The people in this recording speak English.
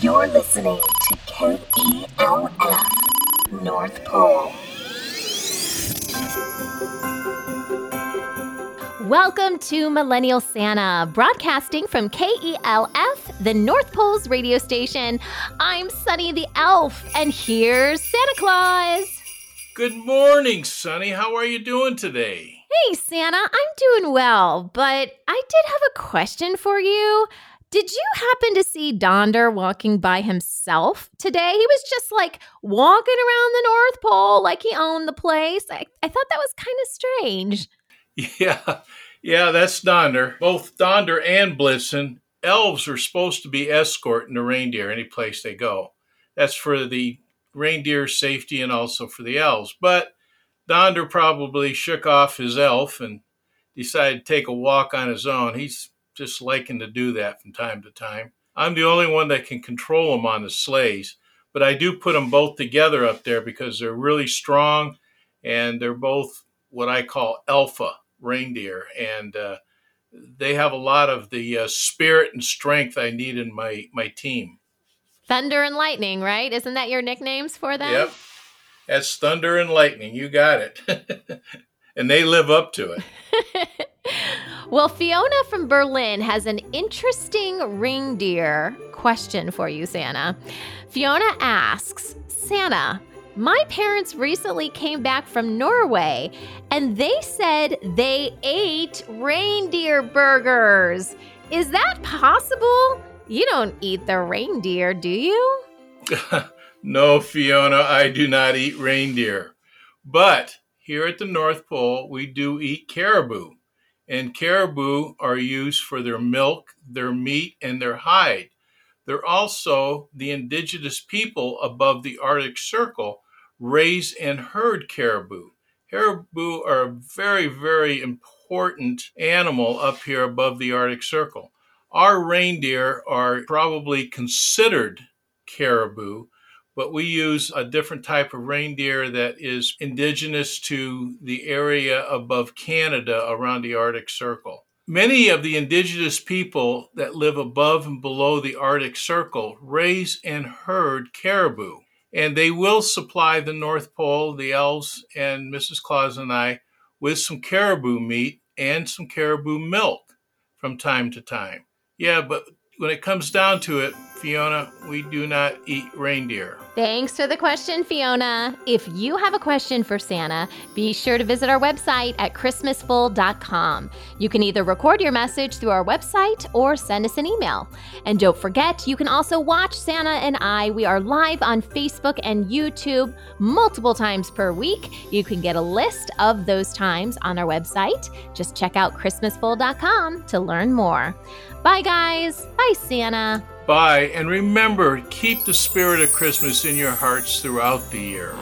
You're listening to KELF, North Pole. Welcome to Millennial Santa, broadcasting from KELF, the North Pole's radio station. I'm Sunny the Elf, and here's Santa Claus. Good morning, Sunny. How are you doing today? Hey, Santa. I'm doing well, but I did have a question for you. Did you happen to see Donder walking by himself today? He was just like walking around the North Pole like he owned the place. I thought that was kind of strange. Yeah, that's Donder. Both Donder and Blitzen, elves are supposed to be escorting the reindeer any place they go. That's for the reindeer's safety and also for the elves. But Donder probably shook off his elf and decided to take a walk on his own. He's just liking to do that from time to time. I'm the only one that can control them on the sleighs, but I do put them both together up there because they're really strong, and they're both what I call alpha reindeer, and they have a lot of the spirit and strength I need in my team. Thunder and Lightning, right? Isn't that your nicknames for them? Yep, that's Thunder and Lightning. You got it. And they live up to it. Well, Fiona from Berlin has an interesting reindeer question for you, Santa. Fiona asks, Santa, my parents recently came back from Norway, and they said they ate reindeer burgers. Is that possible? You don't eat the reindeer, do you? No, Fiona, I do not eat reindeer. But here at the North Pole, we do eat caribou. And caribou are used for their milk, their meat, and their hide. They're also the indigenous people above the Arctic Circle raise and herd caribou. Caribou are a very, very important animal up here above the Arctic Circle. Our reindeer are probably considered caribou, but we use a different type of reindeer that is indigenous to the area above Canada around the Arctic Circle. Many of the indigenous people that live above and below the Arctic Circle raise and herd caribou, and they will supply the North Pole, the elves, and Mrs. Claus and I with some caribou meat and some caribou milk from time to time. Yeah, but when it comes down to it, Fiona, we do not eat reindeer. Thanks for the question, Fiona. If you have a question for Santa, be sure to visit our website at ChristmasFull.com. You can either record your message through our website or send us an email. And don't forget, you can also watch Santa and I. We are live on Facebook and YouTube multiple times per week. You can get a list of those times on our website. Just check out ChristmasFull.com to learn more. Bye, guys. Bye, Santa. Bye, and remember, keep the spirit of Christmas in your hearts throughout the year.